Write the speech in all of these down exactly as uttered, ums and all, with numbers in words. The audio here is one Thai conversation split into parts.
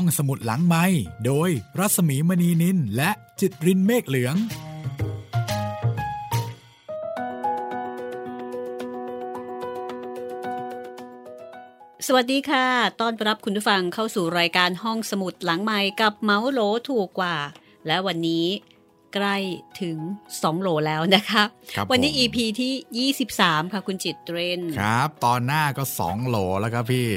ห้องสมุดหลังไมค์โดยรัสมีมณีนินและจิตรินเมฆเหลืองสวัสดีค่ะต้อนรับคุณผู้ฟังเข้าสู่รายการห้องสมุดหลังไมค์กับเมาส์โหลถูกกว่าและวันนี้ใกล้ถึงสองโหลแล้วนะคะวันนี้ อี พี ที่ยี่สิบสามค่ะคุณจิตเรนครับตอนหน้าก็สองโหลแล้วครับพี่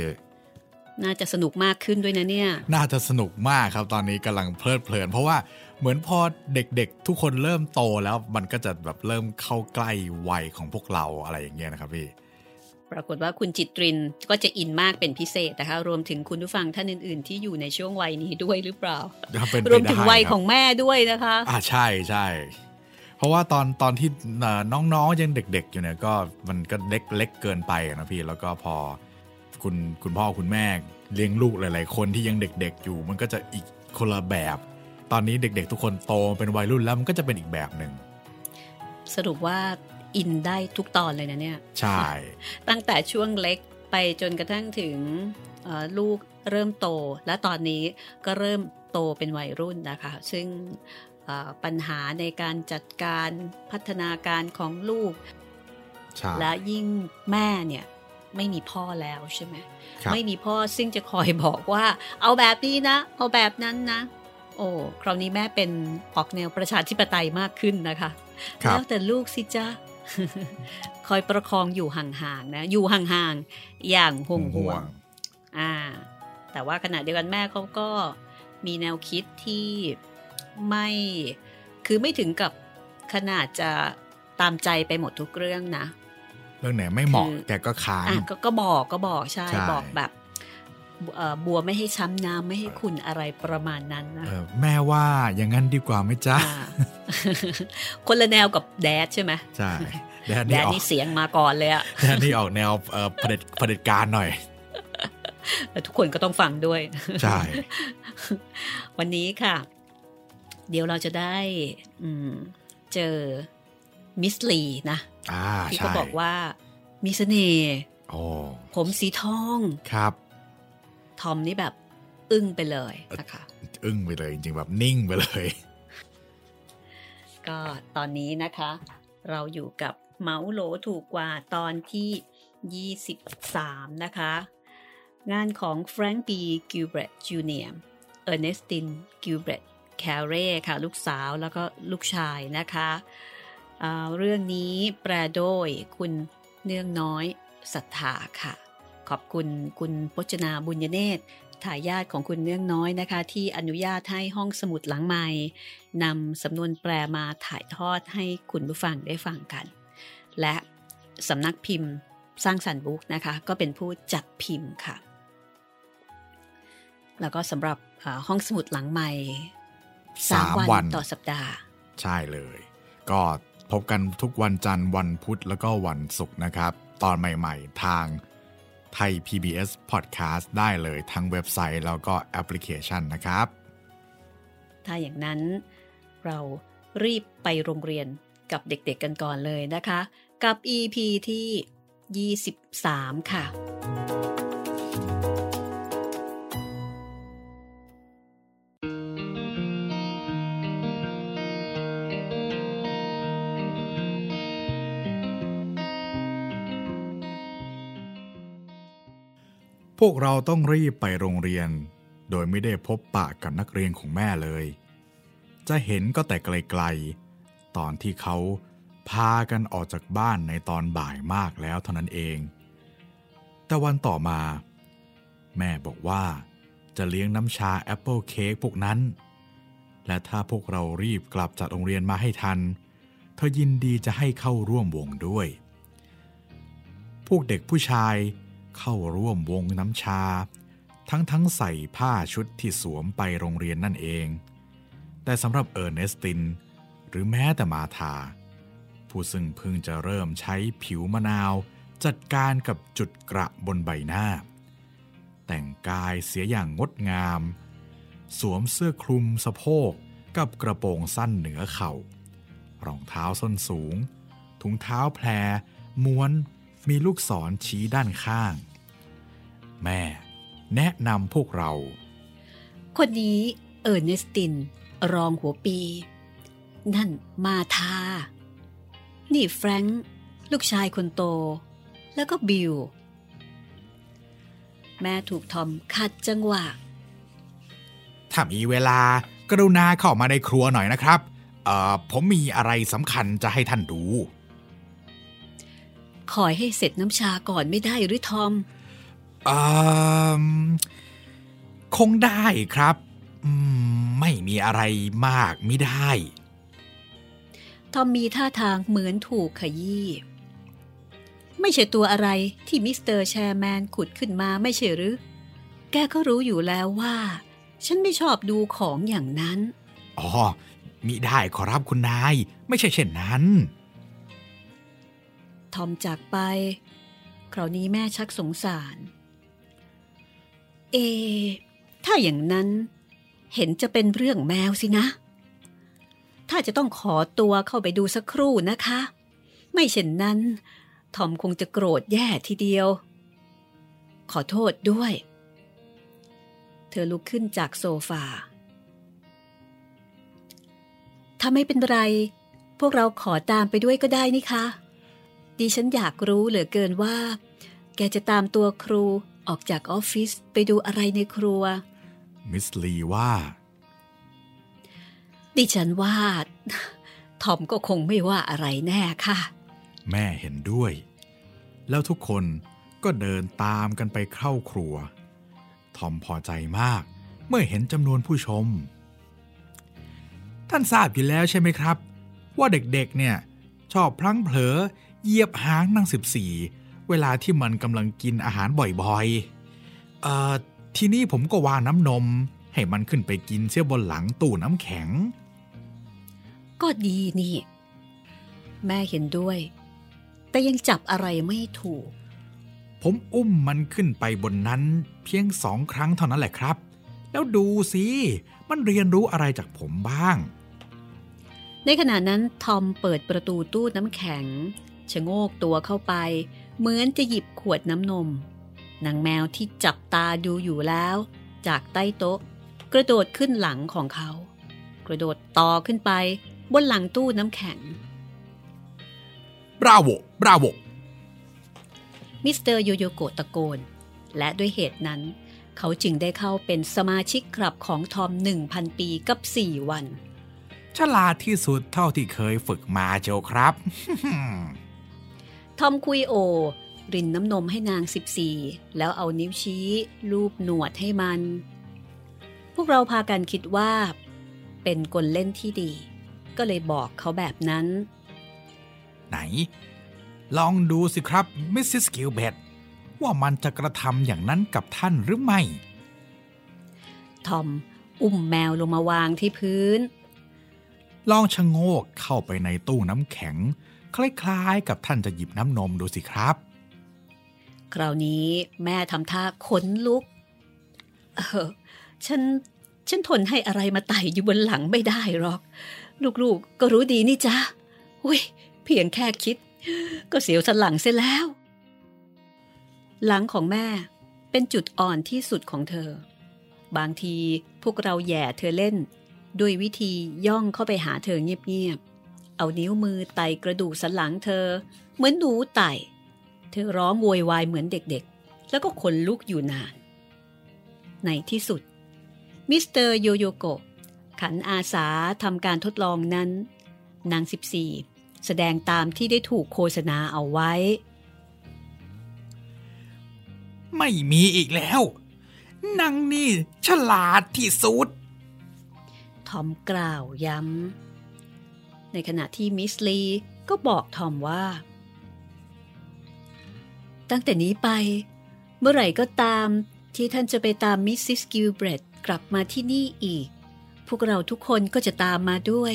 น่าจะสนุกมากขึ้นด้วยนะเนี่ยน่าจะสนุกมากครับตอนนี้กำลังเพลิดเพลินเพราะว่าเหมือนพอเด็กๆทุกคนเริ่มโตแล้วมันก็จะแบบเริ่มเข้าใกล้วัยของพวกเราอะไรอย่างเงี้ยนะครับพี่ปรากฏว่าคุณจิตรินก็จะอินมากเป็นพิเศษนะคะรวมถึงคุณผู้ฟังท่านอื่นๆที่อยู่ในช่วงวัยนี้ด้วยหรือเปล่า รวมถึงวัยของแม่ด้วยนะคะอ่าใช่ใช่เพราะว่าตอนตอนที่น้องๆยังเด็กๆอยู่เนี่ยก็มันก็เล็กเล็กเกินไปนะพี่แล้วก็พอคุณคุณพ่อคุณแม่เลี้ยงลูกหลายๆคนที่ยังเด็กๆอยู่มันก็จะอีกคนละแบบตอนนี้เด็กๆทุกคนโตเป็นวัยรุ่นแล้วมันก็จะเป็นอีกแบบนึงสรุปว่าอินได้ทุกตอนเลยนะเนี่ยใช่ตั้งแต่ช่วงเล็กไปจนกระทั่งถึงลูกเริ่มโตและตอนนี้ก็เริ่มโตเป็นวัยรุ่นนะคะซึ่งปัญหาในการจัดการพัฒนาการของลูกและยิ่งแม่เนี่ยไม่มีพ่อแล้วใช่ไหมไม่มีพ่อซึ่งจะคอยบอกว่าเอาแบบนี้นะเอาแบบนั้นนะโอ้คราวนี้แม่เป็นออกแนวประชาธิปไตยมากขึ้นนะคะแล้วแต่ลูกสิจ๊ะคอยประคองอยู่ห่างๆนะอยู่ห่างๆอย่างห่วงห่วงอ่าแต่ว่าขณะเดียวกันแม่เขาก็มีแนวคิดที่ไม่คือไม่ถึงกับขนาดจะตามใจไปหมดทุกเรื่องนะเรื่องไหนไม่เหมาะแต่ก็ค้านอ่ะก็บอกก็บอกใช่บอกแบบบัวไม่ให้ช้ำน้ำไม่ให้ขุ่นอะไรประมาณนั้นนะแม่ว่าอย่างนั้นดีกว่าไหมจ๊ะ คนละแนวกับแดดใช่ไหมใช่แดดนี่เสียงมาก่อนเลยอะแดดนี่ออกแนวเผด็จเผด็จการหน่อยทุกคนก็ต้องฟังด้วยใช่วันนี้ค่ะเดี๋ยวเราจะได้เจอมิสลีนะที่ก็บอกว่ามีเสน่ห์ผมสีทองครับทอมนี่แบบอึ้งไปเลยนะคะอึ้งไปเลยจริงๆแบบนิ่งไปเลยก็ตอนนี้นะคะเราอยู่กับเมาส์โหลถูกกว่าตอนที่ยี่สิบสามนะคะงานของแฟรงค์ บี กิลเบรตจูเนียร์เออร์เนสตินกิลเบรตแคเร่ค่ะลูกสาวแล้วก็ลูกชายนะคะเรื่องนี้แปลโดยคุณเนื่องน้อยศรัทธาค่ะขอบคุณคุณพจนาบุญเนตรทายาทของคุณเนื่องน้อยนะคะที่อนุญาตให้ห้องสมุดหลังไมค์นำสำนวนแปลมาถ่ายทอดให้คุณผู้ฟังได้ฟังกันและสำนักพิมพ์สร้างสรรค์บุ๊กนะคะก็เป็นผู้จัดพิมพ์ค่ะแล้วก็สำหรับห้องสมุดหลังไมค์สามวันต่อสัปดาห์ใช่เลยก็พบกันทุกวันจันทร์วันพุธแล้วก็วันศุกร์นะครับตอนใหม่ๆทางไทย พี บี เอส Podcast ได้เลยทั้งเว็บไซต์แล้วก็แอปพลิเคชันนะครับถ้าอย่างนั้นเรารีบไปโรงเรียนกับเด็กๆกันก่อนเลยนะคะกับ อี พี ที่ยี่สิบสามค่ะพวกเราต้องรีบไปโรงเรียนโดยไม่ได้พบปะกับนักเรียนของแม่เลยจะเห็นก็แต่ไกลๆตอนที่เขาพากันออกจากบ้านในตอนบ่ายมากแล้วเท่านั้นเองแต่วันต่อมาแม่บอกว่าจะเลี้ยงน้ำชาแอปเปิลเค้กพวกนั้นและถ้าพวกเรารีบกลับจากโรงเรียนมาให้ทันเธอยินดีจะให้เข้าร่วมวงด้วยพวกเด็กผู้ชายเข้าร่วมวงน้ำชาทั้งทั้งใส่ผ้าชุดที่สวมไปโรงเรียนนั่นเองแต่สำหรับเออร์เนสตินหรือแม้แต่มาธาผู้ซึ่งเพิ่งจะเริ่มใช้ผิวมะนาวจัดการกับจุดกระบนใบหน้าแต่งกายเสียอย่างงดงามสวมเสื้อคลุมสะโพกกับกระโปรงสั้นเหนือเข่ารองเท้าส้นสูงถุงเท้าแพรม้วนมีลูกศรชี้ด้านข้างแม่แนะนำพวกเรา คนนี้เออร์เนสตินรองหัวปีนั่นมาทานี่แฟรงค์ลูกชายคนโตแล้วก็บิลแม่ถูกทอมขัดจังหวะถ้ามีเวลากรุณาเข้ามาในครัวหน่อยนะครับเอ่อผมมีอะไรสำคัญจะให้ท่านดูขอให้เสร็จน้ำชาก่อนไม่ได้หรือทอมเอ่อคงได้ครับไม่มีอะไรมากไม่ได้ทอมมีท่าทางเหมือนถูกขยี้ไม่ใช่ตัวอะไรที่มิสเตอร์แชร์แมนขุดขึ้นมาไม่ใช่หรือแกก็รู้อยู่แล้วว่าฉันไม่ชอบดูของอย่างนั้นอ๋อมิได้ขอรับคุณนายไม่ใช่เช่นนั้นทอมจากไปคราวนี้แม่ชักสงสารเอถ้าอย่างนั้นเห็นจะเป็นเรื่องแมวสินะถ้าจะต้องขอตัวเข้าไปดูสักครู่นะคะไม่เช่นนั้นทอมคงจะโกรธแย่ทีเดียวขอโทษด้วยเธอลุกขึ้นจากโซฟาถ้าไม่เป็นไรพวกเราขอตามไปด้วยก็ได้นี่คะดิฉันอยากรู้เหลือเกินว่าแกจะตามตัวครูออกจากออฟฟิศไปดูอะไรในครัวมิสลีว่าดิฉันว่าทอมก็คงไม่ว่าอะไรแน่ค่ะแม่เห็นด้วยแล้วทุกคนก็เดินตามกันไปเข้าครัวทอมพอใจมากเมื่อเห็นจำนวนผู้ชมท่านทราบอยู่แล้วใช่ไหมครับว่าเด็กๆเนี่ยชอบพลั้งเผลอเหยียบหางนางสิบสี่เวลาที่มันกำลังกินอาหารบ่อยๆเอ่อทีนี้ผมก็วางน้ำนมให้มันขึ้นไปกินเสียบนหลังตู้น้ำแข็งก็ดีนี่แม่เห็นด้วยแต่ยังจับอะไรไม่ถูกผมอุ้มมันขึ้นไปบนนั้นเพียงสองครั้งเท่านั้นแหละครับแล้วดูสิมันเรียนรู้อะไรจากผมบ้างในขณะนั้นทอมเปิดประตูตู้น้ำแข็งชะโงกตัวเข้าไปเหมือนจะหยิบขวดน้ำนมนางแมวที่จับตาดูอยู่แล้วจากใต้โต๊ะกระโดดขึ้นหลังของเขากระโดดต่อขึ้นไปบนหลังตู้น้ำแข็งบราโวบราโวมิสเตอร์โยโยโกะตะโกนและด้วยเหตุนั้นเขาจึงได้เข้าเป็นสมาชิกคลับของทอม หนึ่งพัน ปีกับ สี่ วันฉลาดที่สุดเท่าที่เคยฝึกมาเจ้าครับ ทอมคุยโอรินน้ำนมให้นางสิบสี่แล้วเอานิ้วชี้ลูบหนวดให้มันพวกเราพากันคิดว่าเป็นกลเล่นที่ดีก็เลยบอกเขาแบบนั้นไหนลองดูสิครับมิสซิสกิลเบตว่ามันจะกระทำอย่างนั้นกับท่านหรือไม่ทอมอุ้มแมวลงมาวางที่พื้นลองชะโงกเข้าไปในตู้น้ำแข็งคล้ายๆกับท่านจะหยิบน้ำนมดูสิครับคราวนี้แม่ทำท่าขนลุกเออฉันฉันทนให้อะไรมาไต่อยู่บนหลังไม่ได้หรอกลูกๆก็รู้ดีนี่จ้ะอุ้ยเพียงแค่คิดก็เสียวสันหลังเสียแล้วหลังของแม่เป็นจุดอ่อนที่สุดของเธอบางทีพวกเราแย่เธอเล่นด้วยวิธีย่องเข้าไปหาเธอเงียบๆเอานิ้วมือไต่กระดูกสันหลังเธอเหมือนหนูไต่เธอร้องโวยวายเหมือนเด็กๆแล้วก็ขนลุกอยู่นานในที่สุดมิสเตอร์โยโยโกะขันอาสาทำการทดลองนั้นนางสิบสี่แสดงตามที่ได้ถูกโฆษณาเอาไว้ไม่มีอีกแล้วนางนี่ฉลาดที่สุดทอมกล่าวย้ำในขณะที่มิสลีก็บอกทอมว่าตั้งแต่นี้ไปเมื่อไหร่ก็ตามที่ท่านจะไปตามมิสซิสกิลเบรดกลับมาที่นี่อีกพวกเราทุกคนก็จะตามมาด้วย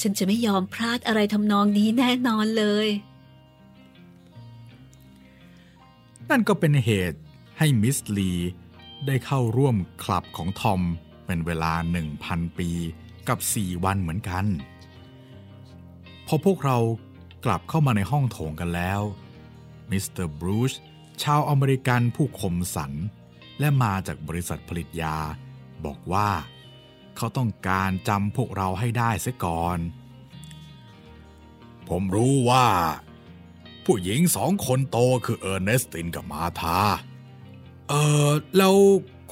ฉันจะไม่ยอมพลาดอะไรทำนองนี้แน่นอนเลยนั่นก็เป็นเหตุให้มิสลีได้เข้าร่วมคลับของทอมเป็นเวลา หนึ่งพัน ปีกับ สี่ วันเหมือนกันพอพวกเรากลับเข้ามาในห้องโถงกันแล้วมิสเตอร์บรูซชาวอเมริกันผู้คมสันและมาจากบริษัทผลิตยา บอกว่าเขาต้องการจำพวกเราให้ได้เสียก่อนผมรู้ว่าผู้หญิงสองคนโตคือเออร์เนสตินกับมาธาเออแล้ว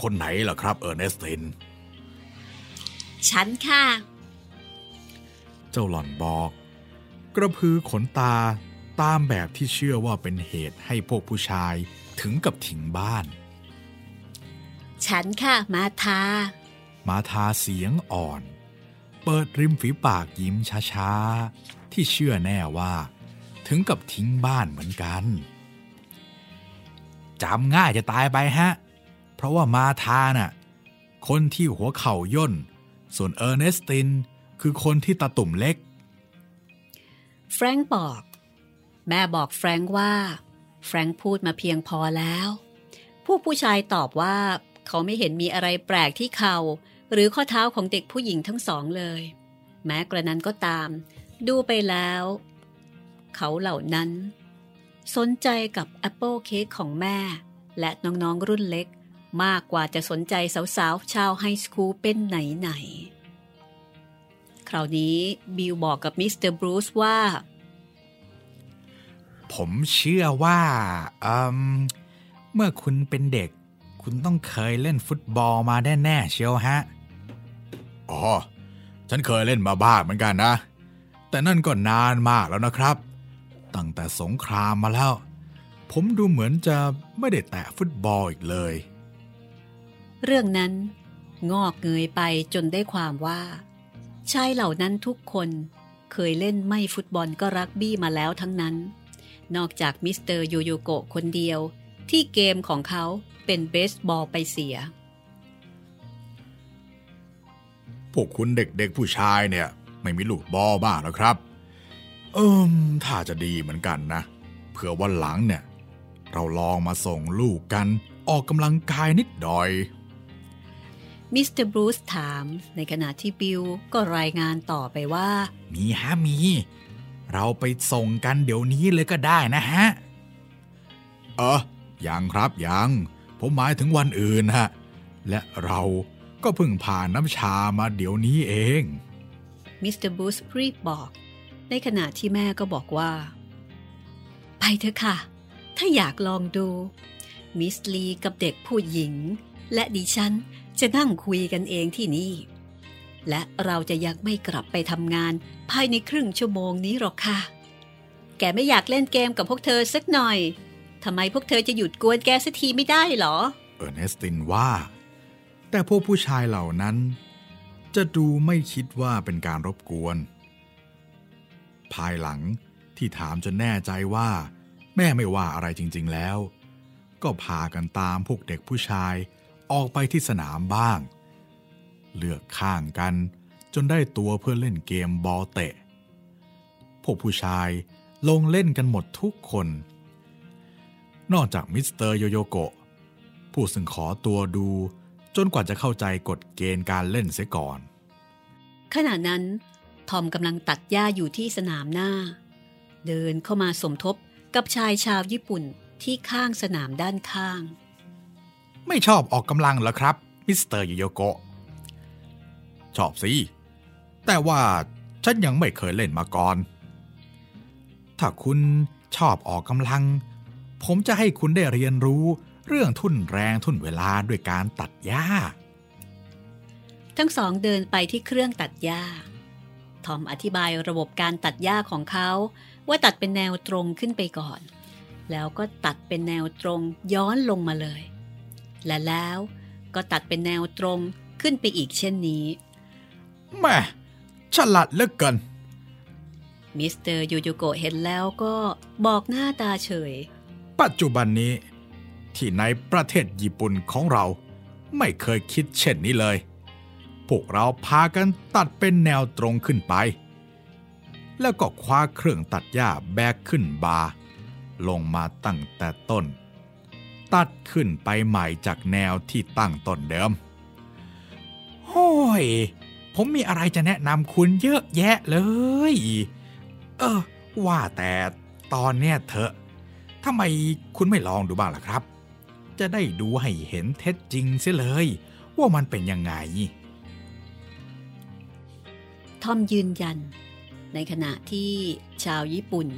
คนไหนล่ะครับเออร์เนสตินฉันค่ะเจ้าหล่อนบอกกระพือขนตาตามแบบที่เชื่อว่าเป็นเหตุให้พวกผู้ชายถึงกับทิ้งบ้านฉันค่ะมาธามาธาเสียงอ่อนเปิดริมฝีปากยิ้มช้าๆที่เชื่อแน่ว่าถึงกับทิ้งบ้านเหมือนกันจำง่ายจะตายไปฮะเพราะว่ามาธาน่ะคนที่หัวเข่าย่นส่วนเออร์เนสตินคือคนที่ตาตุ่มเล็กแฟรงค์บอกแม่บอกแฟรงค์ว่าแฟรงค์พูดมาเพียงพอแล้วผู้ผู้ชายตอบว่าเขาไม่เห็นมีอะไรแปลกที่เข่าหรือข้อเท้าของเด็กผู้หญิงทั้งสองเลยแม้กระนั้นก็ตามดูไปแล้วเขาเหล่านั้นสนใจกับแอปเปิลเค้กของแม่และน้องๆรุ่นเล็กมากกว่าจะสนใจสาวๆชาวไฮสคูลเป็นไหนๆคราวนี้บิลบอกกับมิสเตอร์บรูซว่าผมเชื่อว่าเอ่อเมื่อคุณเป็นเด็กคุณต้องเคยเล่นฟุตบอลมาแน่ๆเชียวฮะอ๋อฉันเคยเล่นมาบ้างเหมือนกันนะแต่นั่นก็นานมากแล้วนะครับตั้งแต่สงครามมาแล้วผมดูเหมือนจะไม่ได้แตะฟุตบอลอีกเลยเรื่องนั้นงอกเงยไปจนได้ความว่าชายเหล่านั้นทุกคนเคยเล่นไม่ฟุตบอลก็รักบี้มาแล้วทั้งนั้นนอกจากมิสเตอร์โยโยโกะคนเดียวที่เกมของเขาเป็นเบสบอลไปเสียพวกคุณเด็กๆผู้ชายเนี่ยไม่มีลูกบอลบ้างหรอครับเอิมถ้าจะดีเหมือนกันนะเผื่อวันหลังเนี่ยเราลองมาส่งลูกกันออกกำลังกายนิดหน่อยมิสเตอร์บรูซถามในขณะที่บิลก็รายงานต่อไปว่ามีฮะมีเราไปส่งกันเดี๋ยวนี้เลยก็ได้นะฮะเออยังครับยังผมหมายถึงวันอื่นฮะและเราก็เพิ่งผ่านน้ำชามาเดี๋ยวนี้เองมิสเตอร์บรูซรีบบอกในขณะที่แม่ก็บอกว่าไปเถอะค่ะถ้าอยากลองดูมิสลีกับเด็กผู้หญิงและดิฉันจะนั่งคุยกันเองที่นี่และเราจะยังไม่กลับไปทำงานภายในครึ่งชั่วโมงนี้หรอกค่ะแกไม่อยากเล่นเกมกับพวกเธอสักหน่อยทำไมพวกเธอจะหยุดกวนแกสักทีไม่ได้หรอเออร์เนสตินว่าแต่พวกผู้ชายเหล่านั้นจะดูไม่คิดว่าเป็นการรบกวนภายหลังที่ถามจนแน่ใจว่าแม่ไม่ว่าอะไรจริงๆแล้วก็พากันตามพวกเด็กผู้ชายออกไปที่สนามบ้างเลือกข้างกันจนได้ตัวเพื่อเล่นเกมบอลเตะพวกผู้ชายลงเล่นกันหมดทุกคนนอกจากมิสเตอร์โยโยโกะผู้ซึ่งขอตัวดูจนกว่าจะเข้าใจกฎเกณฑ์การเล่นเสียก่อนขณะนั้นทอมกำลังตัดหญ้าอยู่ที่สนามหน้าเดินเข้ามาสมทบกับชายชาวญี่ปุ่นที่ข้างสนามด้านข้างไม่ชอบออกกำลังเหรอครับมิสเตอร์โยโยโกะชอบสิแต่ว่าฉันยังไม่เคยเล่นมาก่อนถ้าคุณชอบออกกำลังผมจะให้คุณได้เรียนรู้เรื่องทุ่นแรงทุ่นเวลาด้วยการตัดหญ้าทั้งสองเดินไปที่เครื่องตัดหญ้าทอมอธิบายระบบการตัดหญ้าของเขาว่าตัดเป็นแนวตรงขึ้นไปก่อนแล้วก็ตัดเป็นแนวตรงย้อนลงมาเลยและแล้วก็ตัดเป็นแนวตรงขึ้นไปอีกเช่นนี้แม่ฉลาดเหลือเกินมิสเตอร์ยูยูโกะเห็นแล้วก็บอกหน้าตาเฉยปัจจุบันนี้ที่ในประเทศญี่ปุ่นของเราไม่เคยคิดเช่นนี้เลยพวกเราพากันตัดเป็นแนวตรงขึ้นไปแล้วก็คว้าเครื่องตัดหญ้าแบกขึ้นบาลงมาตั้งแต่ต้นตัดขึ้นไปใหม่จากแนวที่ตั้งต้นเดิมโห้ยผมมีอะไรจะแนะนำคุณเยอะแยะเลยเออว่าแต่ตอนเนี้ยเถอะทำไมคุณไม่ลองดูบ้างล่ะครับจะได้ดูให้เห็นเท็จจริงเสียเลย ว่ามันเป็นยังไงทอมยืนยันในขณะที่ชาวญี่ปุ่น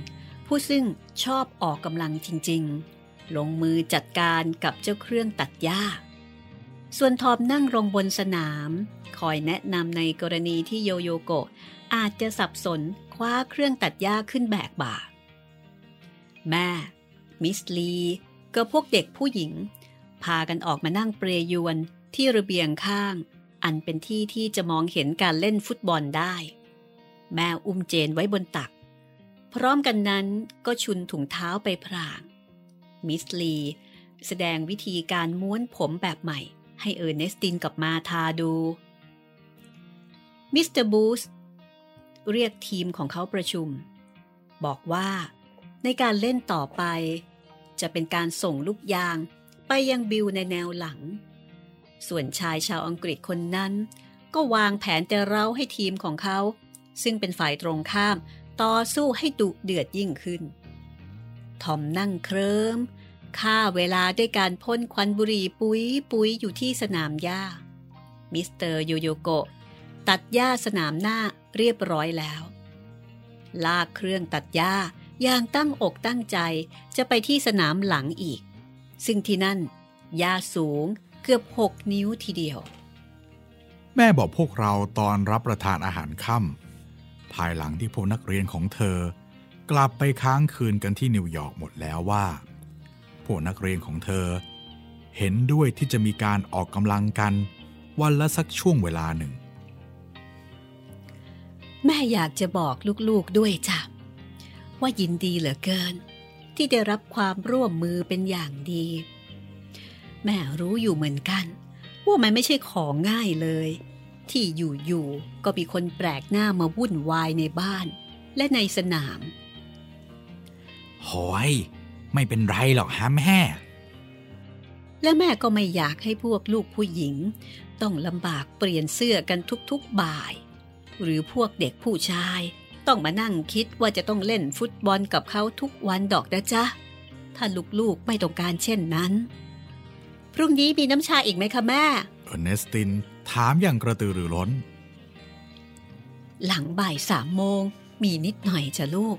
ผู้ซึ่งชอบออกกำลังจริงๆลงมือจัดการกับเจ้าเครื่องตัดหญ้าส่วนทอมนั่งลงบนสนามคอยแนะนำในกรณีที่โยโยโกะอาจจะสับสนคว้าเครื่องตัดหญ้าขึ้นแบกบ่าแม่มิสลีกับพวกเด็กผู้หญิงพากันออกมานั่งเปรยวนที่ระเบียงข้างอันเป็นที่ที่จะมองเห็นการเล่นฟุตบอลได้แม่อุ้มเจนไว้บนตักพร้อมกันนั้นก็ชุนถุงเท้าไปพรางมิสลีแสดงวิธีการม้วนผมแบบใหม่ให้เออร์เนสตินกับมาธาดูมิสเตอร์บูสเรียกทีมของเขาประชุมบอกว่าในการเล่นต่อไปจะเป็นการส่งลูกยางไปยังบิลในแนวหลังส่วนชายชาวอังกฤษคนนั้นก็วางแผนจะเร้าให้ทีมของเขาซึ่งเป็นฝ่ายตรงข้ามต่อสู้ให้ดุเดือดยิ่งขึ้นทอมนั่งเคลิ้มฆ่าเวลาด้วยการพ่นควันบุหรี่ปุ๋ยปุ๋ยอยู่ที่สนามหญ้ามิสเตอร์โยโยโกะตัดหญ้าสนามหน้าเรียบร้อยแล้วลากเครื่องตัดหญ้าอย่างตั้งอกตั้งใจจะไปที่สนามหลังอีกซึ่งที่นั่นหญ้าสูงเกือบหกนิ้วทีเดียวแม่บอกพวกเราตอนรับประทานอาหารค่ำภายหลังที่พวกนักเรียนของเธอกลับไปค้างคืนกันที่นิวยอร์กหมดแล้วว่าพวกนักเรียนของเธอเห็นด้วยที่จะมีการออกกำลังกันวันละสักช่วงเวลาหนึ่งแม่อยากจะบอกลูกๆด้วยจ้ะว่ายินดีเหลือเกินที่ได้รับความร่วมมือเป็นอย่างดีแม่รู้อยู่เหมือนกันว่ามันไม่ใช่ของง่ายเลยที่อยู่ๆก็มีคนแปลกหน้ามาวุ่นวายในบ้านและในสนามหอยไม่เป็นไรหรอกฮะแม่และแม่ก็ไม่อยากให้พวกลูกผู้หญิงต้องลำบากเปลี่ยนเสื้อกันทุกๆบ่ายหรือพวกเด็กผู้ชายต้องมานั่งคิดว่าจะต้องเล่นฟุตบอลกับเขาทุกวันดอกนะจ๊ะถ้าลูกๆไม่ต้องการเช่นนั้นพรุ่งนี้มีน้ำชาอีกไหมคะแม่เออร์เนสตินถามอย่างกระตือรือร้นหลังบ่ายสามโมงมีนิดหน่อยจ้ะลูก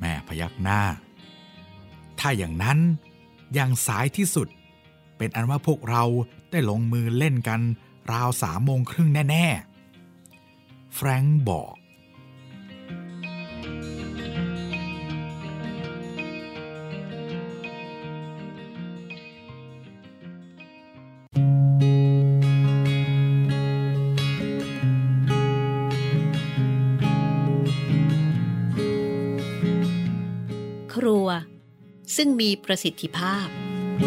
แม่พยักหน้าถ้าอย่างนั้นอย่างสายที่สุดเป็นอันว่าพวกเราได้ลงมือเล่นกันราวสามโมงครึ่งแน่ๆแฟรงค์บอกซึ่งมีประสิทธิภาพแม่คิด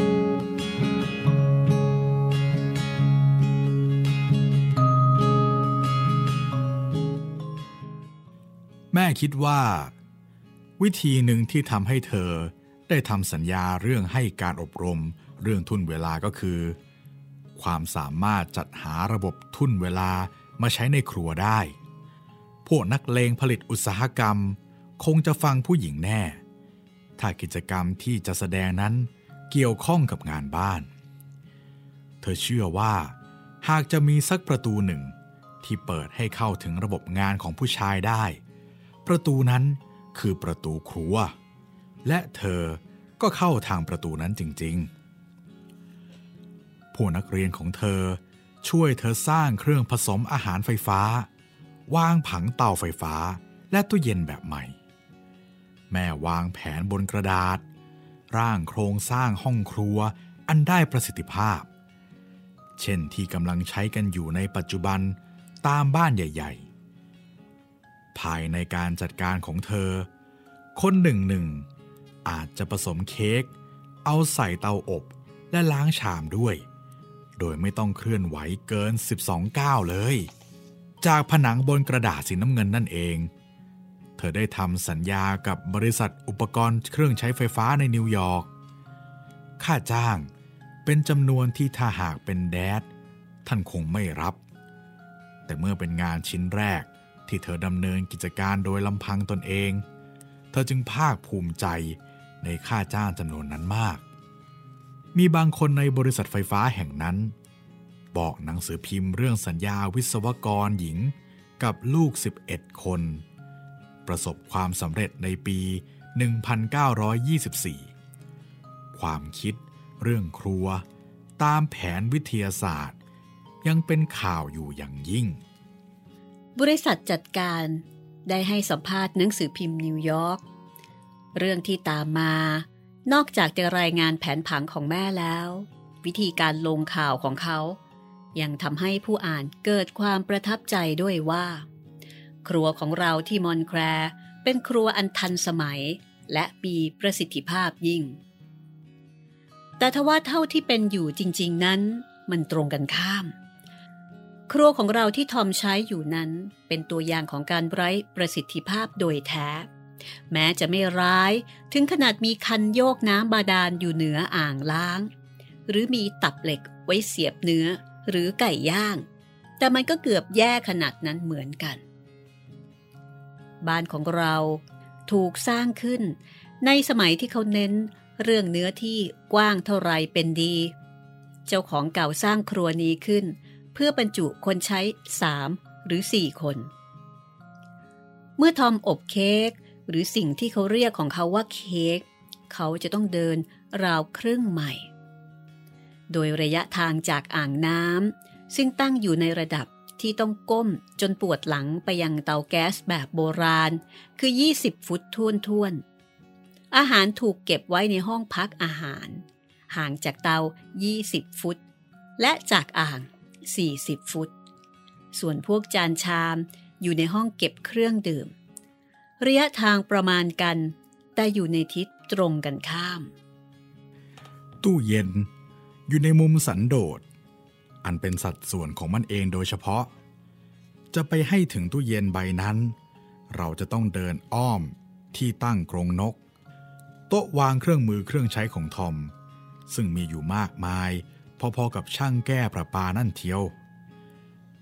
ว่าวิธีหนึ่งที่ทำให้เธอได้ทำสัญญาเรื่องให้การอบรมเรื่องทุนเวลาก็คือความสามารถจัดหาระบบทุนเวลามาใช้ในครัวได้พวกนักเลงผลิตอุตสาหกรรมคงจะฟังผู้หญิงแน่ถ้ากิจกรรมที่จะแสดงนั้นเกี่ยวข้องกับงานบ้านเธอเชื่อว่าหากจะมีสักประตูหนึ่งที่เปิดให้เข้าถึงระบบงานของผู้ชายได้ประตูนั้นคือประตูครัวและเธอก็เข้าทางประตูนั้นจริงๆผู้นักเรียนของเธอช่วยเธอสร้างเครื่องผสมอาหารไฟฟ้าวางผังเตาไฟฟ้าและตู้เย็นแบบใหม่แม่วางแผนบนกระดาษร่างโครงสร้างห้องครัวอันได้ประสิทธิภาพเช่นที่กำลังใช้กันอยู่ในปัจจุบันตามบ้านใหญ่ๆภายในการจัดการของเธอคนหนึ่งหนึ่งอาจจะผสมเค้กเอาใส่เตาอบและล้างชามด้วยโดยไม่ต้องเคลื่อนไหวเกินสิบสองก้าวเลยจากผนังบนกระดาษสีน้ำเงินนั่นเองเธอได้ทำสัญญากับบริษัทอุปกรณ์เครื่องใช้ไฟฟ้าในนิวยอร์กค่าจ้างเป็นจำนวนที่ถ้าหากเป็นแดดท่านคงไม่รับแต่เมื่อเป็นงานชิ้นแรกที่เธอดำเนินกิจการโดยลำพังตนเองเธอจึงภาคภูมิใจในค่าจ้างจำนวนนั้นมากมีบางคนในบริษัทไฟฟ้าแห่งนั้น บอกหนังสือพิมพ์เรื่องสัญญาวิศวกรหญิงกับลูกสิบเอ็ดคนประสบความสำเร็จในปีหนึ่งพันเก้าร้อยยี่สิบสี่ความคิดเรื่องครัวตามแผนวิทยาศาสตร์ยังเป็นข่าวอยู่อย่างยิ่งบริษัทจัดการได้ให้สัมภาษณ์หนังสือพิมพ์นิวยอร์กเรื่องที่ตามมานอกจากจะรายงานแผนผังของแม่แล้ววิธีการลงข่าวของเขายังทำให้ผู้อ่านเกิดความประทับใจด้วยว่าครัวของเราที่มอนแคลร์เป็นครัวอันทันสมัยและมีประสิทธิภาพยิ่งแต่ทว่าเท่าที่เป็นอยู่จริงๆนั้นมันตรงกันข้ามครัวของเราที่ทอมใช้อยู่นั้นเป็นตัวอย่างของการไร้ประสิทธิภาพโดยแท้แม้จะไม่ร้ายถึงขนาดมีคันโยกน้ำบาดาลอยู่เหนืออ่างล้างหรือมีตับเหล็กไว้เสียบเนื้อหรือไก่ย่างแต่มันก็เกือบแย่ขนาดนั้นเหมือนกันบ้านของเราถูกสร้างขึ้นในสมัยที่เขาเน้นเรื่องเนื้อที่กว้างเท่าไรเป็นดีเจ้าของเก่าสร้างครัวนี้ขึ้นเพื่อบรรจุคนใช้สามหรือสี่คนเมื่อทอมอบเค้กหรือสิ่งที่เขาเรียกของเขาว่าเค้กเขาจะต้องเดินราวครึ่งไมล์โดยระยะทางจากอ่างน้ำซึ่งตั้งอยู่ในระดับที่ต้องก้มจนปวดหลังไปยังเตาแก๊สแบบโบราณคือยี่สิบฟุตท่วนๆอาหารถูกเก็บไว้ในห้องพักอาหารห่างจากเตายี่สิบฟุตและจากอ่างสี่สิบฟุตส่วนพวกจานชามอยู่ในห้องเก็บเครื่องดื่มระยะทางประมาณกันแต่อยู่ในทิศตรงกันข้ามตู้เย็นอยู่ในมุมสันโดษอันเป็นสัดส่วนของมันเองโดยเฉพาะจะไปให้ถึงตู้เย็นใบนั้นเราจะต้องเดินอ้อมที่ตั้งกรงนกโต๊ะวางเครื่องมือเครื่องใช้ของทอมซึ่งมีอยู่มากมายพอๆกับช่างแก้ประปานั่นเทียว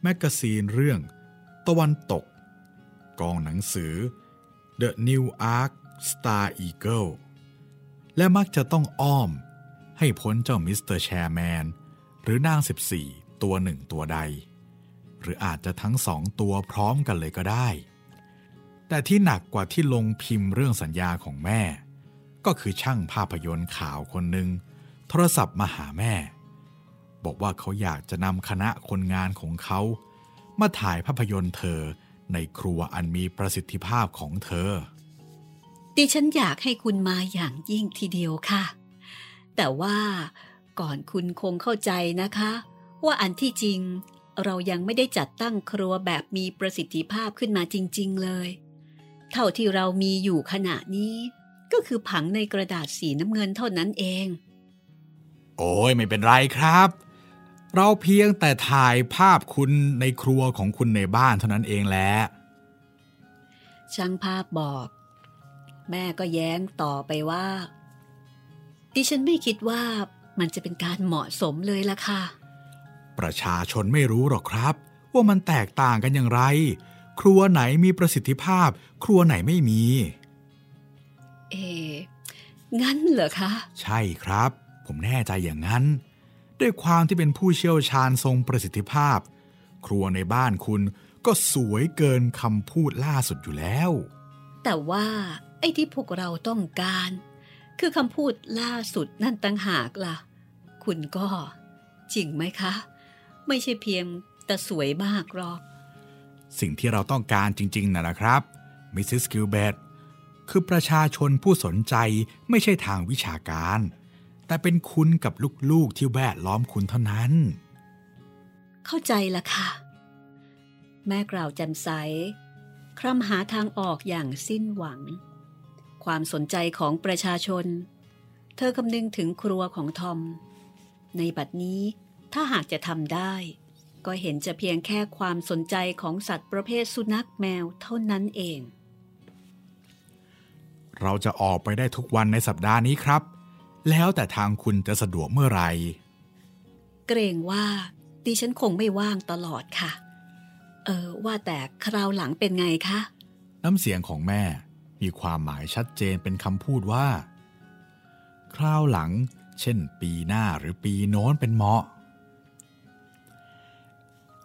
แมกกาซีนเรื่องตะวันตกกองหนังสือ The New York Star Eagle และมักจะต้องอ้อมให้พ้นเจ้ามิสเตอร์แชร์แมนหรือนางสิบสี่ตัวหนึ่งตัวใดหรืออาจจะทั้งสองตัวพร้อมกันเลยก็ได้แต่ที่หนักกว่าที่ลงพิมพ์เรื่องสัญญาของแม่ก็คือช่างภาพยนตร์ข่าวคนหนึ่งโทรศัพท์มาหาแม่บอกว่าเขาอยากจะนำคณะคนงานของเขามาถ่ายภาพยนตร์เธอในครัวอันมีประสิทธิภาพของเธอดิฉันอยากให้คุณมาอย่างยิ่งทีเดียวค่ะแต่ว่าก่อนคุณคงเข้าใจนะคะว่าอันที่จริงเรายังไม่ได้จัดตั้งครัวแบบมีประสิทธิภาพขึ้นมาจริงๆเลยเท่าที่เรามีอยู่ขณะนี้ก็คือผังในกระดาษสีน้ำเงินเท่านั้นเองโอ้ยไม่เป็นไรครับเราเพียงแต่ถ่ายภาพคุณในครัวของคุณในบ้านเท่านั้นเองแหละช่างภาพบอกแม่ก็แย้งต่อไปว่าดิฉันไม่คิดว่ามันจะเป็นการเหมาะสมเลยล่ะค่ะประชาชนไม่รู้หรอกครับว่ามันแตกต่างกันอย่างไรครัวไหนมีประสิทธิภาพครัวไหนไม่มีเอ๊ะงั้นเหรอคะใช่ครับผมแน่ใจอย่างนั้นด้วยความที่เป็นผู้เชี่ยวชาญทรงประสิทธิภาพครัวในบ้านคุณก็สวยเกินคำพูดล่าสุดอยู่แล้วแต่ว่าไอ้ที่พวกเราต้องการคือคำพูดล่าสุดนั่นต่างหากล่ะคุณก็จริงไหมคะไม่ใช่เพียงแต่สวยมากหรอกสิ่งที่เราต้องการจริงๆน่ะนะครับมิสซิสกิลเบตคือประชาชนผู้สนใจไม่ใช่ทางวิชาการแต่เป็นคุณกับลูกๆที่แวดล้อมคุณเท่านั้นเข้าใจละค่ะแม่กล่าวแจ่มใสคร่ำหาทางออกอย่างสิ้นหวังความสนใจของประชาชนเธอคำนึงถึงครัวของทอมในบัดนี้ถ้าหากจะทำได้ก็เห็นจะเพียงแค่ความสนใจของสัตว์ประเภทสุนัขแมวเท่านั้นเองเราจะออกไปได้ทุกวันในสัปดาห์นี้ครับแล้วแต่ทางคุณจะสะดวกเมื่อไหร่เกรงว่าดิฉันคงไม่ว่างตลอดค่ะเออว่าแต่คราวหลังเป็นไงคะน้ำเสียงของแม่มีความหมายชัดเจนเป็นคำพูดว่าคราวหลังเช่นปีหน้าหรือปีโน้นเป็นเหมาะ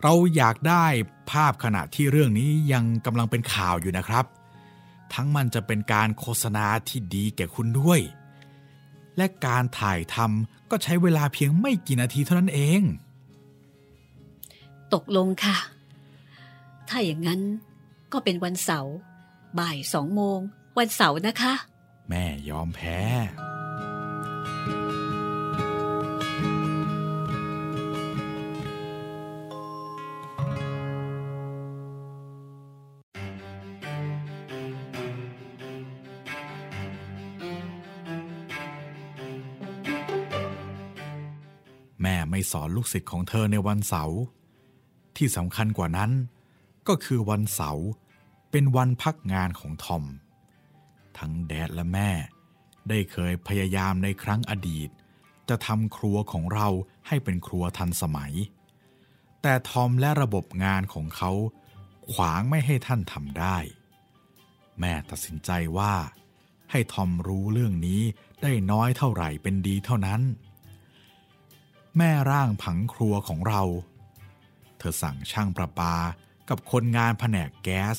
เราอยากได้ภาพขณะที่เรื่องนี้ยังกำลังเป็นข่าวอยู่นะครับทั้งมันจะเป็นการโฆษณาที่ดีแก่คุณด้วยและการถ่ายทำก็ใช้เวลาเพียงไม่กี่นาทีเท่านั้นเองตกลงค่ะถ้าอย่างนั้นก็เป็นวันเสาร์บ่ายสองโมงวันเสาร์นะคะแม่ยอมแพ้แม่ไม่สอนลูกศิษย์ของเธอในวันเสาร์ที่สำคัญกว่านั้นก็คือวันเสาร์เป็นวันพักงานของทอมทั้งแดดและแม่ได้เคยพยายามในครั้งอดีตจะทำครัวของเราให้เป็นครัวทันสมัยแต่ทอมและระบบงานของเขาขวางไม่ให้ท่านทำได้แม่ตัดสินใจว่าให้ทอมรู้เรื่องนี้ได้น้อยเท่าไหร่เป็นดีเท่านั้นแม่ร่างผังครัวของเราเธอสั่งช่างประปากับคนงานแผนกแก๊ส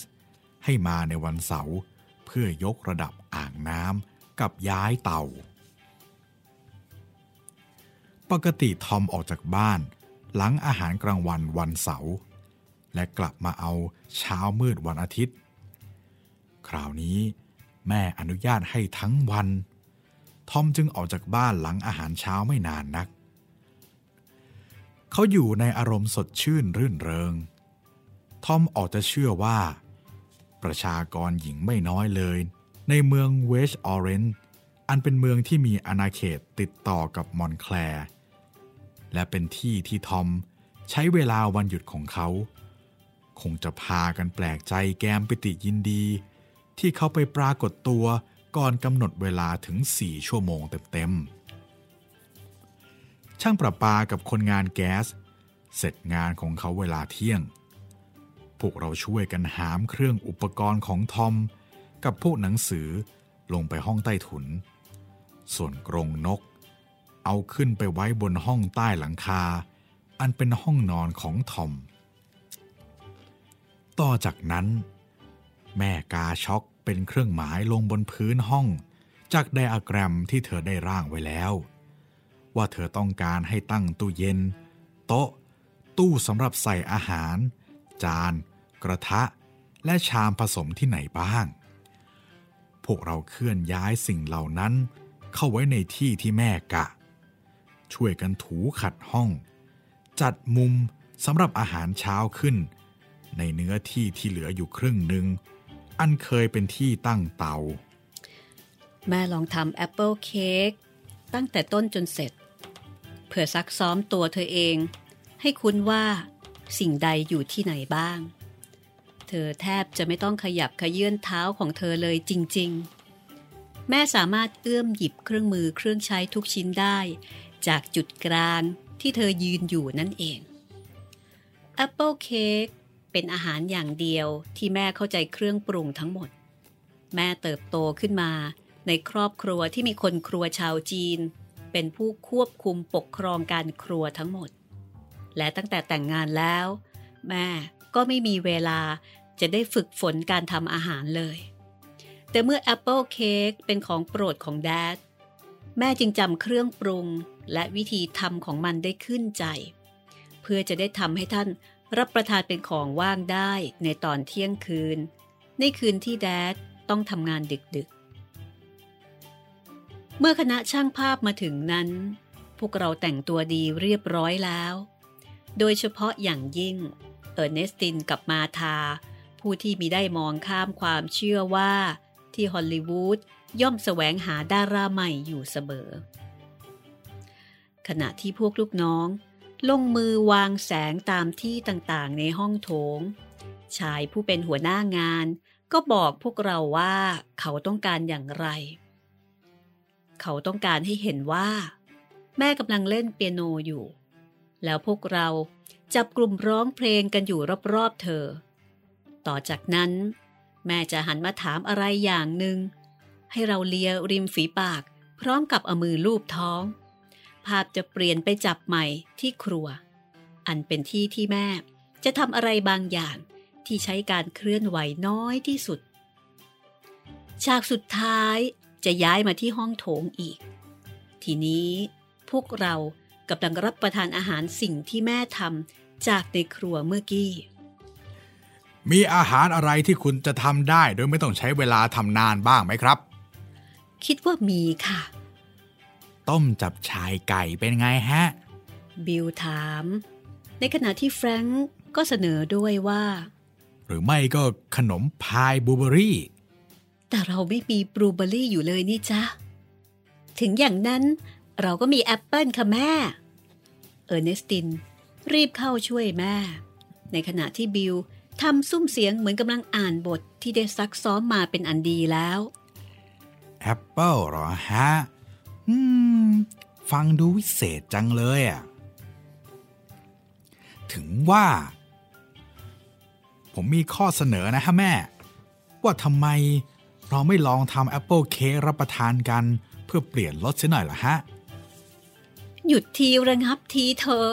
ให้มาในวันเสาร์เพื่อยกระดับอ่างน้ำกับย้ายเตาปกติทอมออกจากบ้านหลังอาหารกลางวันวันเสาร์และกลับมาเอาเช้ามืดวันอาทิตย์คราวนี้แม่อนุญาตให้ทั้งวันทอมจึงออกจากบ้านหลังอาหารเช้าไม่นานนักเขาอยู่ในอารมณ์สดชื่นรื่นเริงทอมออกจะเชื่อว่าประชากรหญิงไม่น้อยเลยในเมืองเวสต์ออเรนจ์อันเป็นเมืองที่มีอาณาเขตติดต่อกับมอนแคลร์และเป็นที่ที่ทอมใช้เวลาวันหยุดของเขาคงจะพากันแปลกใจแกมปิติยินดีที่เขาไปปรากฏตัวก่อนกำหนดเวลาถึงสี่ชั่วโมงเต็มๆช่างประปากับคนงานแก๊สเสร็จงานของเขาเวลาเที่ยงพวกเราช่วยกันหามเครื่องอุปกรณ์ของทอมกับพวกหนังสือลงไปห้องใต้ถุนส่วนกรงนกเอาขึ้นไปไว้บนห้องใต้หลังคาอันเป็นห้องนอนของทอมต่อจากนั้นแม่กาช็อกเป็นเครื่องหมายลงบนพื้นห้องจากไดอะแกรมที่เธอได้ร่างไว้แล้วว่าเธอต้องการให้ตั้งตู้เย็นโต๊ะตู้สำหรับใส่อาหารจานกระทะและชามผสมที่ไหนบ้างพวกเราเคลื่อนย้ายสิ่งเหล่านั้นเข้าไว้ในที่ที่แม่กะช่วยกันถูขัดห้องจัดมุมสำหรับอาหารเช้าขึ้นในเนื้อที่ที่เหลืออยู่ครึ่งหนึ่งอันเคยเป็นที่ตั้งเตาแม่ลองทำแอปเปิลเค้กตั้งแต่ต้นจนเสร็จเพื่อซักซ้อมตัวเธอเองให้คุ้นว่าสิ่งใดอยู่ที่ไหนบ้างเธอแทบจะไม่ต้องขยับขยื่นเท้าของเธอเลยจริงๆแม่สามารถเอื้อมหยิบเครื่องมือเครื่องใช้ทุกชิ้นได้จากจุดกลางที่เธอยืนอยู่นั่นเองแอปเปิลเค้กเป็นอาหารอย่างเดียวที่แม่เข้าใจเครื่องปรุงทั้งหมดแม่เติบโตขึ้นมาในครอบครัวที่มีคนครัวชาวจีนเป็นผู้ควบคุมปกครองการครัวทั้งหมดและตั้งแต่แต่งงานแล้วแม่ก็ไม่มีเวลาจะได้ฝึกฝนการทำอาหารเลยแต่เมื่อแอปเปิลเค้กเป็นของโปรดของแดดแม่จึงจำเครื่องปรุงและวิธีทำของมันได้ขึ้นใจเพื่อจะได้ทำให้ท่านรับประทานเป็นของว่างได้ในตอนเที่ยงคืนในคืนที่แดดต้องทำงานดึกๆเมื่อคณะช่างภาพมาถึงนั้นพวกเราแต่งตัวดีเรียบร้อยแล้วโดยเฉพาะอย่างยิ่งเออร์เนสตินกับมาธาผู้ที่มิได้มองข้ามความเชื่อว่าที่ฮอลลีวูดย่อมแสวงหาดาราใหม่อยู่เสมอขณะที่พวกลูกน้องลงมือวางแสงตามที่ต่างๆในห้องโถงชายผู้เป็นหัวหน้างานก็บอกพวกเราว่าเขาต้องการอย่างไรเขาต้องการให้เห็นว่าแม่กำลังเล่นเปียโนอยู่แล้วพวกเราจับกลุ่มร้องเพลงกันอยู่รอบๆเธอต่อจากนั้นแม่จะหันมาถามอะไรอย่างหนึ่งให้เราเลียริมฝีปากพร้อมกับเอามือลูบท้องภาพจะเปลี่ยนไปจับใหม่ที่ครัวอันเป็นที่ที่แม่ จะทำอะไรบางอย่างที่ใช้การเคลื่อนไหวน้อยที่สุดฉากสุดท้ายจะย้ายมาที่ห้องโถงอีกทีนี้พวกเรากำลังรับประทานอาหารสิ่งที่แม่ทำจากในครัวเมื่อกี้มีอาหารอะไรที่คุณจะทำได้โดยไม่ต้องใช้เวลาทำนานบ้างไหมครับคิดว่ามีค่ะต้มจับฉ่ายไก่เป็นไงฮะบิลถามในขณะที่แฟรงก์ก็เสนอด้วยว่าหรือไม่ก็ขนมพายบลูเบอร์รี่แต่เราไม่มีบลูเบอร์รี่อยู่เลยนี่จ๊ะถึงอย่างนั้นเราก็มีแอปเปิ้ลค่ะแม่เออร์เนสตินรีบเข้าช่วยแม่ในขณะที่บิลทำซุ้มเสียงเหมือนกำลังอ่านบทที่ได้ซักซ้อมมาเป็นอันดีแล้วแอปเปิ้ลเหรอฮะอืมฟังดูวิเศษจังเลยอ่ะถึงว่าผมมีข้อเสนอนะฮะแม่ว่าทำไมเราไม่ลองทำแอปเปิ้ลเค้กรับประทานกันเพื่อเปลี่ยนรสเสียหน่อยล่ะฮะหยุดทีระงับทีเธอ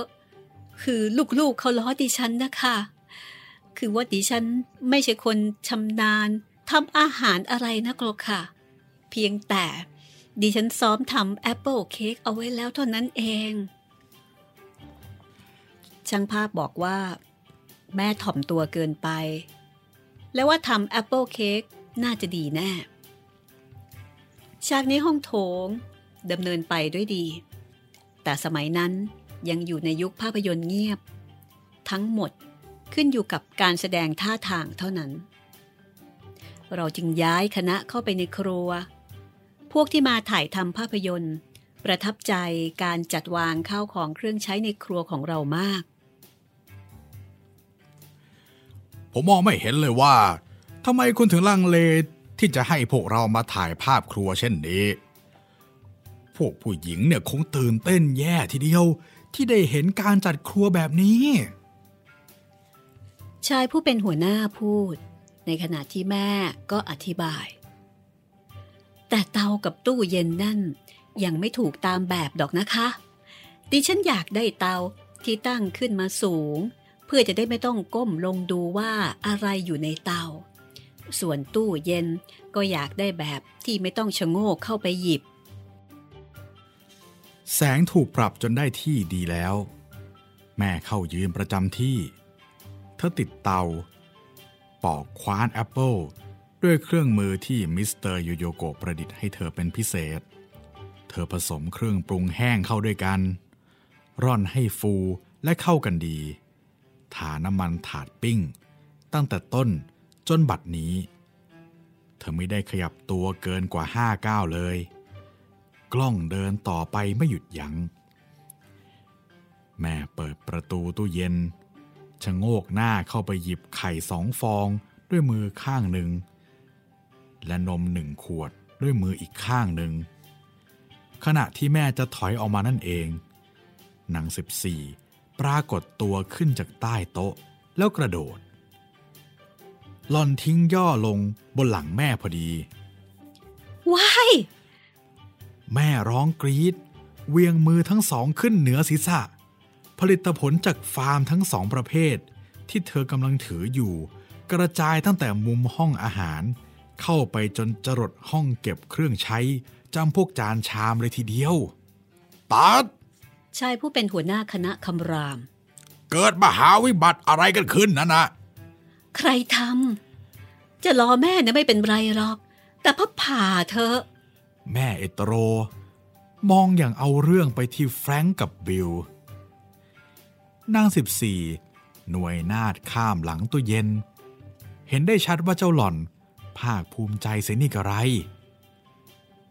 คือลูกๆเขาล้อดิฉันนะคะคือว่าดิฉันไม่ใช่คนชำนาญทำอาหารอะไรนักหรอกค่ะเพียงแต่ดิฉันซ้อมทำแอปเปิ้ลเค้กเอาไว้แล้วเท่านั้นเองช่างภาพบอกว่าแม่ถ่อมตัวเกินไปและว่าทำแอปเปิ้ลเค้กน่าจะดีแน่ฉากในห้องโถงดำเนินไปด้วยดีแต่สมัยนั้นยังอยู่ในยุคภาพยนตร์เงียบทั้งหมดขึ้นอยู่กับการแสดงท่าทางเท่านั้นเราจึงย้ายคณะเข้าไปในครัวพวกที่มาถ่ายทำภาพยนตร์ประทับใจการจัดวางข้าวของเครื่องใช้ในครัวของเรามากผมมองไม่เห็นเลยว่าทำไมคุณถึงลังเลที่จะให้พวกเรามาถ่ายภาพครัวเช่นนี้พวกผู้หญิงเนี่ยคงตื่นเต้นแย่ทีเดียวที่ได้เห็นการจัดครัวแบบนี้ชายผู้เป็นหัวหน้าพูดในขณะที่แม่ก็อธิบายแต่เตากับตู้เย็นนั่นยังไม่ถูกตามแบบดอกนะคะดิฉันอยากได้เตาที่ตั้งขึ้นมาสูงเพื่อจะได้ไม่ต้องก้มลงดูว่าอะไรอยู่ในเตาส่วนตู้เย็นก็อยากได้แบบที่ไม่ต้องชะโงกเข้าไปหยิบแสงถูกปรับจนได้ที่ดีแล้วแม่เข้ายืนประจำที่เธอติดเตาปอกคว้านแอปเปิลด้วยเครื่องมือที่มิสเตอร์โยโยโกะประดิษฐ์ให้เธอเป็นพิเศษเธอผสมเครื่องปรุงแห้งเข้าด้วยกันร่อนให้ฟูและเข้ากันดีทาน้ำมันถาดปิ้งตั้งแต่ต้นจนบัดนี้เธอไม่ได้ขยับตัวเกินกว่าห้าก้าวเลยกล้องเดินต่อไปไม่หยุดยั้งแม่เปิดประตูตู้เย็นชะโงกหน้าเข้าไปหยิบไข่สองฟองด้วยมือข้างหนึ่งและนมหนึ่งขวดด้วยมืออีกข้างหนึ่งขณะที่แม่จะถอยออกมานั่นเองนางสิบสี่ปรากฏตัวขึ้นจากใต้โต๊ะแล้วกระโดดหล่อนทิ้งย่อลงบนหลังแม่พอดีว้ายแม่ร้องกรี๊ดเวียงมือทั้งสองขึ้นเหนือศีรษะผลิตผลจากฟาร์มทั้งสองประเภทที่เธอกำลังถืออยู่กระจายตั้งแต่มุมห้องอาหารเข้าไปจนจรดห้องเก็บเครื่องใช้จำพวกจานชามเลยทีเดียวตัดชายผู้เป็นหัวหน้าคณะคำรามเกิดมหาวิบัติอะไรกันขึ้นนะนะใครทำจะล้อแม่นะไม่เป็นไรหรอกแต่พับผ่าเธอแม่เอตโรมองอย่างเอาเรื่องไปที่แฟรงก์กับบิลนางสิบสี่หน่วยนาฏข้ามหลังตู้เย็นเห็นได้ชัดว่าเจ้าหล่อนภาคภูมิใจเสียนี่กระไร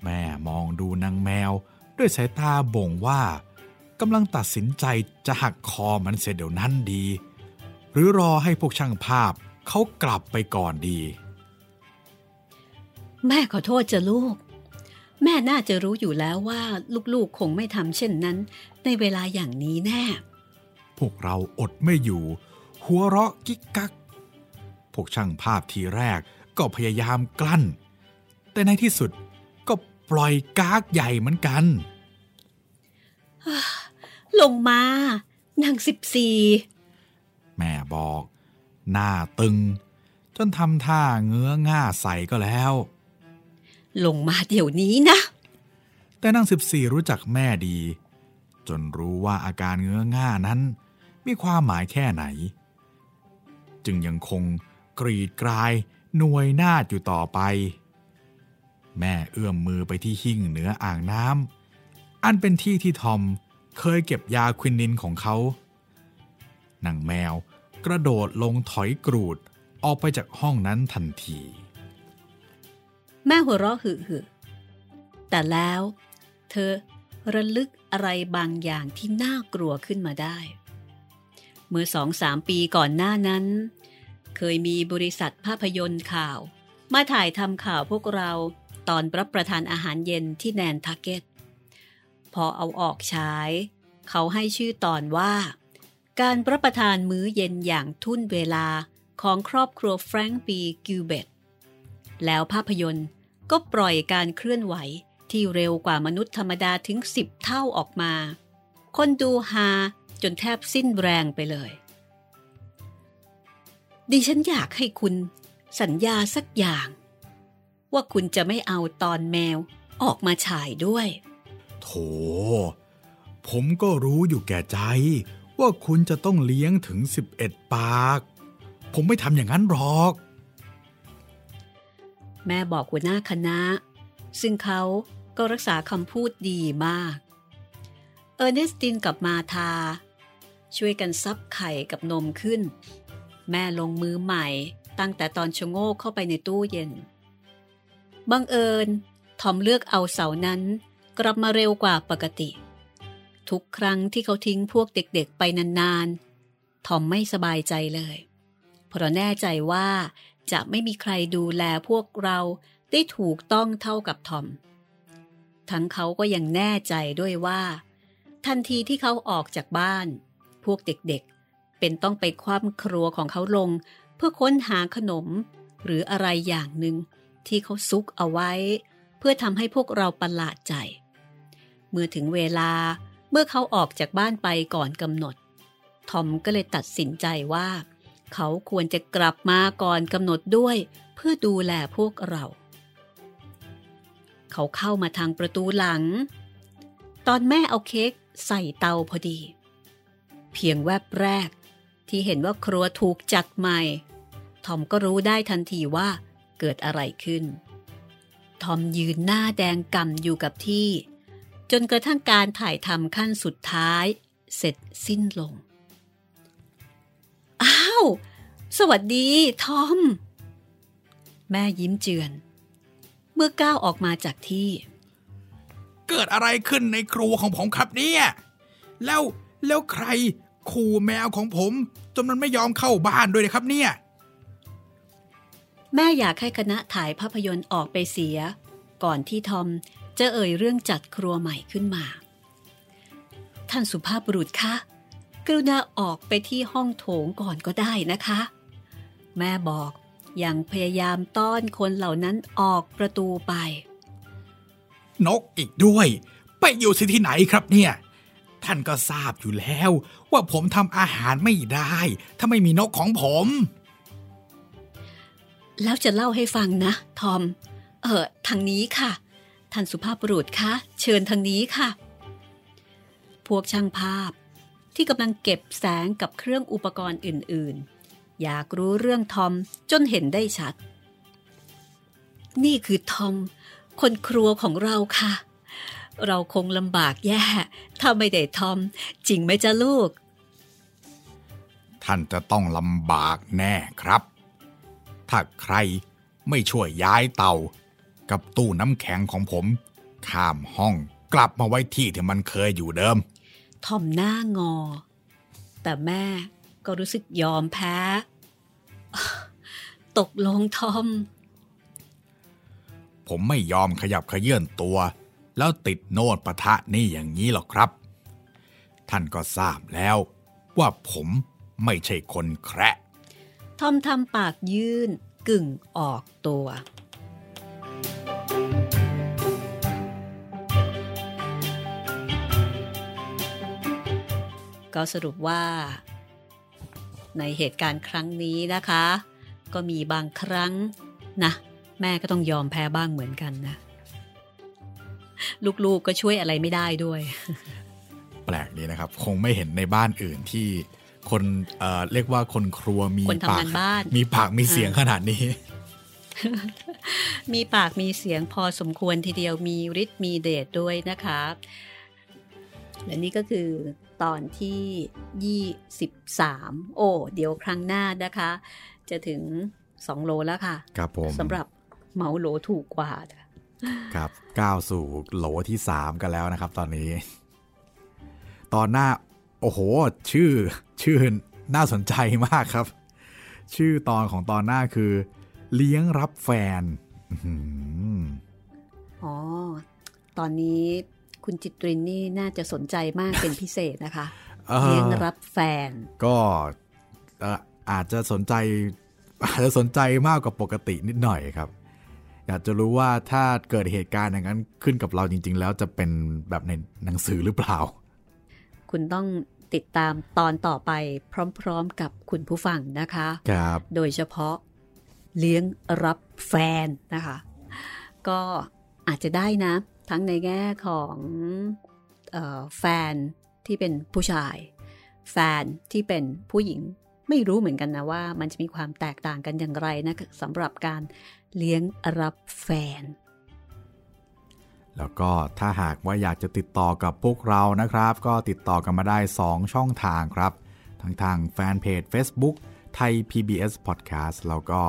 แม่มองดูนางแมวด้วยสายตาบ่งว่ากำลังตัดสินใจจะหักคอมันเสียเดี๋ยวนั้นดีหรือรอให้พวกช่างภาพเขากลับไปก่อนดีแม่ขอโทษจ้ะลูกแม่น่าจะรู้อยู่แล้วว่าลูกๆคงไม่ทำเช่นนั้นในเวลาอย่างนี้แน่พวกเราอดไม่อยู่หัวเราะกิ๊กกักพวกช่างภาพทีแรกก็พยายามกลั้นแต่ในที่สุดก็ปล่อยก๊ากใหญ่เหมือนกันลงมานางสิบสี่ แม่บอกหน้าตึงจนทำท่าเงื้อง่าใส่ก็แล้วลงมาเดี๋ยวนี้นะแต่นางสิบสี่รู้จักแม่ดีจนรู้ว่าอาการเงื้อง่านั้นมีความหมายแค่ไหนจึงยังคงกรีดกรายหน่วยนาฏอยู่ต่อไปแม่เอื้อมมือไปที่หิ้งเหนืออ่างน้ำอันเป็นที่ที่ทอมเคยเก็บยาควินินของเขานางแมวกระโดดลงถอยกรูดออกไปจากห้องนั้นทันทีแม่หัวเราะหึ่ๆแต่แล้วเธอระลึกอะไรบางอย่างที่น่ากลัวขึ้นมาได้เมื่อ สองถึงสาม ปีก่อนหน้านั้นเคยมีบริษัทภาพยนตร์ข่าวมาถ่ายทำข่าวพวกเราตอนรับประทานอาหารเย็นที่แนนทาเก็ตพอเอาออกฉายเขาให้ชื่อตอนว่าการรับประทานมื้อเย็นอย่างทุ่นเวลาของครอบครัวแฟรงค์ปีกิวเบตแล้วภาพยนตร์ก็ปล่อยการเคลื่อนไหวที่เร็วกว่ามนุษย์ธรรมดาถึงสิบเท่าออกมาคนดูฮาจนแทบสิ้นแรงไปเลยดิฉันอยากให้คุณสัญญาสักอย่างว่าคุณจะไม่เอาตอนแมวออกมาฉายด้วยโถผมก็รู้อยู่แก่ใจว่าคุณจะต้องเลี้ยงถึงสิบเอ็ดปากผมไม่ทำอย่างนั้นหรอกแม่บอกหัวหน้าคณะซึ่งเขาก็รักษาคำพูดดีมากเออร์เนสตินกับมาธาช่วยกันซับไข่กับนมขึ้นแม่ลงมือใหม่ตั้งแต่ตอนชะโงกเข้าไปในตู้เย็นบังเอิญทอมเลือกเอาเสานั้นกลับมาเร็วกว่าปกติทุกครั้งที่เขาทิ้งพวกเด็กๆไปนานๆทอมไม่สบายใจเลยเพราะแน่ใจว่าจะไม่มีใครดูแลพวกเราได้ถูกต้องเท่ากับทอมทั้งเขาก็ยังแน่ใจด้วยว่าทันทีที่เขาออกจากบ้านพวกเด็กๆเป็นต้องไปคว่ำครัวของเขาลงเพื่อค้นหาขนมหรืออะไรอย่างหนึ่งที่เขาซุกเอาไว้เพื่อทำให้พวกเราประหลาดใจเมื่อถึงเวลาเมื่อเขาออกจากบ้านไปก่อนกำหนดทอมก็เลยตัดสินใจว่าเขาควรจะกลับมาก่อนกำหนดด้วยเพื่อดูแลพวกเราเขาเข้ามาทางประตูหลังตอนแม่เอาเค้กใส่เตาพอดีเพียงแวบแรกที่เห็นว่าครัวถูกจัดใหม่ทอมก็รู้ได้ทันทีว่าเกิดอะไรขึ้นทอมยืนหน้าแดงก่ำอยู่กับที่จนกระทั่งการถ่ายทำขั้นสุดท้ายเสร็จสิ้นลงอ้าวสวัสดีทอมแม่ยิ้มเจือนเมื่อก้าวออกมาจากที่เกิดอะไรขึ้นในครัวของผมครับเนี่ยแล้วแล้วใครขู่แมวของผมจนมันไม่ยอมเข้าบ้านด้วยนะครับเนี่ยแม่อยากให้คณะถ่ายภาพยนตร์ออกไปเสียก่อนที่ทอมจะเอ่ยเรื่องจัดครัวใหม่ขึ้นมาท่านสุภาพบุรุษคะกรุณาออกไปที่ห้องโถงก่อนก็ได้นะคะแม่บอกอย่างพยายามต้อนคนเหล่านั้นออกประตูไปนกอีกด้วยไปอยู่ที่ไหนครับเนี่ยท่านก็ทราบอยู่แล้วว่าผมทำอาหารไม่ได้ถ้าไม่มีนกของผมแล้วจะเล่าให้ฟังนะทอมเออทางนี้ค่ะท่านสุภาพบุรุษคะเชิญทางนี้ค่ะพวกช่างภาพที่กำลังเก็บแสงกับเครื่องอุปกรณ์อื่นๆอยากรู้เรื่องทอมจนเห็นได้ชัดนี่คือทอมคนครัวของเราค่ะเราคงลำบากแย่ถ้าไม่ได้ทอมจริงไหมจ๊ะลูกท่านจะต้องลำบากแน่ครับถ้าใครไม่ช่วยย้ายเตากับตู้น้ำแข็งของผมข้ามห้องกลับมาไว้ที่ที่มันเคยอยู่เดิมทอมหน้างอแต่แม่ก็รู้สึกยอมแพ้ตกลงทอมผมไม่ยอมขยับเขยื้อนตัวแล้วติดโนดปะทะนี่อย่างนี้หรอกครับท่านก็ทราบแล้วว่าผมไม่ใช่คนแคระทอมทำปากยื่นกึ่งออกตัวก็สรุปว่า ในเหตุการณ์ครั้งนี้นะคะก็มีบางครั้งนะแม่ก็ต้องยอมแพ้บ้างเหมือนกันนะลูกๆ ก, ก็ช่วยอะไรไม่ได้ด้วยแปลกดีนะครับคงไม่เห็นในบ้านอื่นที่คนเอ่อเรียกว่าคนครัวมีปากมีปากมีเสียงขนาดนี้ มีปากมีเสียงพอสมควรทีเดียวมีฤทธิ์มีเดชด้วยนะคะและนี่ก็คือตอนที่ยี่สิบสามโอ้เดี๋ยวครั้งหน้านะคะจะถึงสองโลแล้วค่ะครับผมสำหรับเหมาโลถูกกว่าครับก้าวสู่โหลที่สามกันแล้วนะครับตอนนี้ตอนหน้าโอ้โหชื่อชื่อน่าสนใจมากครับชื่อตอนของตอนหน้าคือเลี้ยงรับแฟนอ๋อตอนนี้คุณจิตรินนี่น่าจะสนใจมากเป็นพิเศษนะคะ เ, เลี้ยงรับแฟนก็อาจจะสนใจอาจจะสนใจมากกว่าปกตินิดหน่อยครับอยากจะรู้ว่าถ้าเกิดเหตุการณ์อย่างนั้นขึ้นกับเราจริงๆแล้วจะเป็นแบบในหนังสือหรือเปล่าคุณต้องติดตามตอนต่อไปพร้อมๆกับคุณผู้ฟังนะคะครับโดยเฉพาะเลี้ยงรับแฟนนะคะก็อาจจะได้นะทั้งในแง่ของเอ่อแฟนที่เป็นผู้ชายแฟนที่เป็นผู้หญิงไม่รู้เหมือนกันนะว่ามันจะมีความแตกต่างกันอย่างไรนะสำหรับการเลี้ยงรับแฟนแล้วก็ถ้าหากว่าอยากจะติดต่อกับพวกเรานะครับก็ติดต่อกันมาได้สองช่องทางครับทั้งทางแฟนเพจ Facebook ไทย พี บี เอส Podcast แล้วก็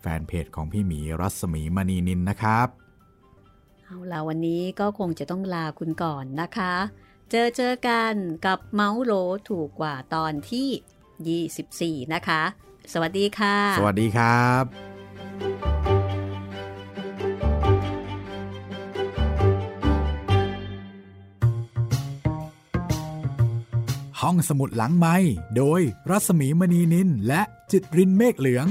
แฟนเพจของพี่หมีรัศมีมณีนินนะครับเอาล่ะวันนี้ก็คงจะต้องลาคุณก่อนนะคะเจอเจอกันกับเมาส์โหลถูกกว่าตอนที่ยี่สิบสี่นะคะสวัสดีค่ะสวัสดีครับห้องสมุดหลังไมค์โดยรัศมีมณีนินและจิตรินเมฆเหลือง